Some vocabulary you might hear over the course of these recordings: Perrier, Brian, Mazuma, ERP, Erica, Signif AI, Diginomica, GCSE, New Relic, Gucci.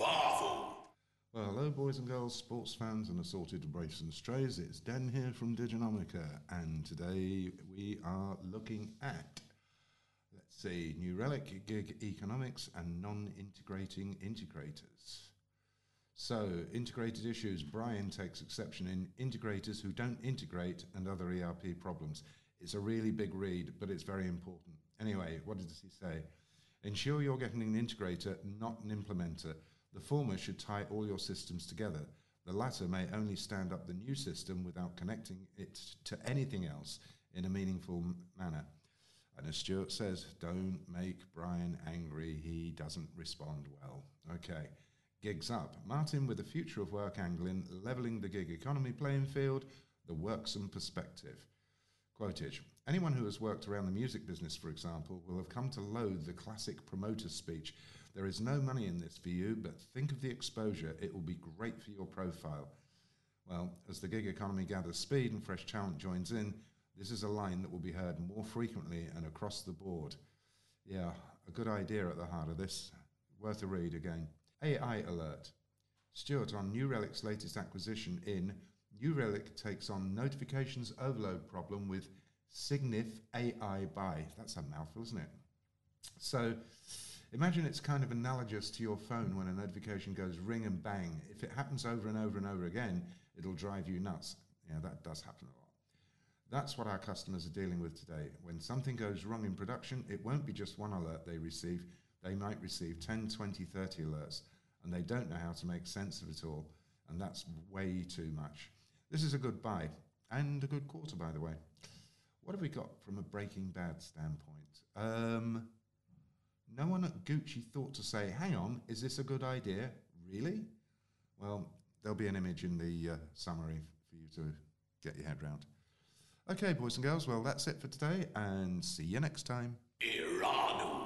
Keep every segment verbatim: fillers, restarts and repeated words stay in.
Marvel! Well, hello boys and girls, sports fans and assorted braves and strays. It's Dan here from Diginomica, and today we are looking at, let's see, New Relic, gig economics and non-integrating integrators. So, integrated issues. Brian takes exception in integrators who don't integrate and other E R P problems. It's a really big read, but it's very important. Anyway, what does he say? Ensure you're getting an integrator, not an implementer. The former should tie all your systems together. The latter may only stand up the new system without connecting it to anything else in a meaningful manner. And as Stuart says, don't make Brian angry. He doesn't respond well. Okay, gigs up. Martin with the future of work angling, leveling the gig economy playing field, the worksome perspective. Quotage. Anyone who has worked around the music business, for example, will have come to loathe the classic promoter speech. There is no money in this for you, but think of the exposure. It will be great for your profile. Well, as the gig economy gathers speed and fresh talent joins in, this is a line that will be heard more frequently and across the board. Yeah, a good idea at the heart of this. Worth a read again. A I alert. Stuart on New Relic's latest acquisition in... New Relic takes on notifications overload problem with Signif A I buy. That's a mouthful, isn't it? So imagine it's kind of analogous to your phone when a notification goes ring and bang. If it happens over and over and over again, it'll drive you nuts. Yeah, that does happen a lot. That's what our customers are dealing with today. When something goes wrong in production, it won't be just one alert they receive. They might receive ten, twenty, thirty alerts, and they don't know how to make sense of it all. And that's way too much. This is a good buy, and a good quarter, by the way. What have we got from a Breaking Bad standpoint? Um, no one at Gucci thought to say, hang on, is this a good idea? Really? Well, there'll be an image in the uh, summary for you to get your head round. Okay, boys and girls, well, that's it for today, and see you next time. Irano.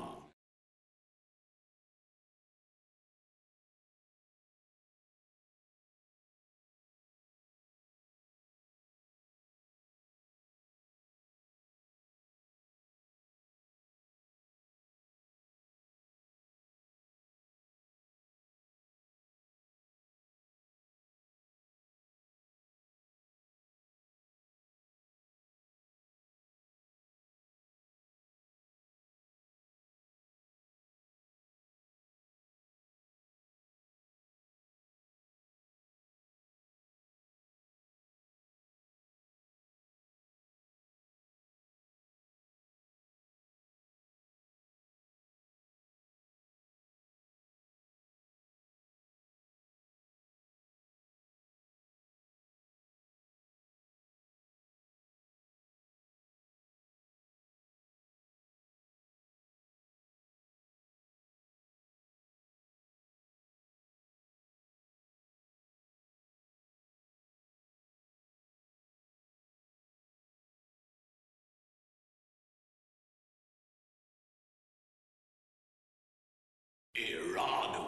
Iran.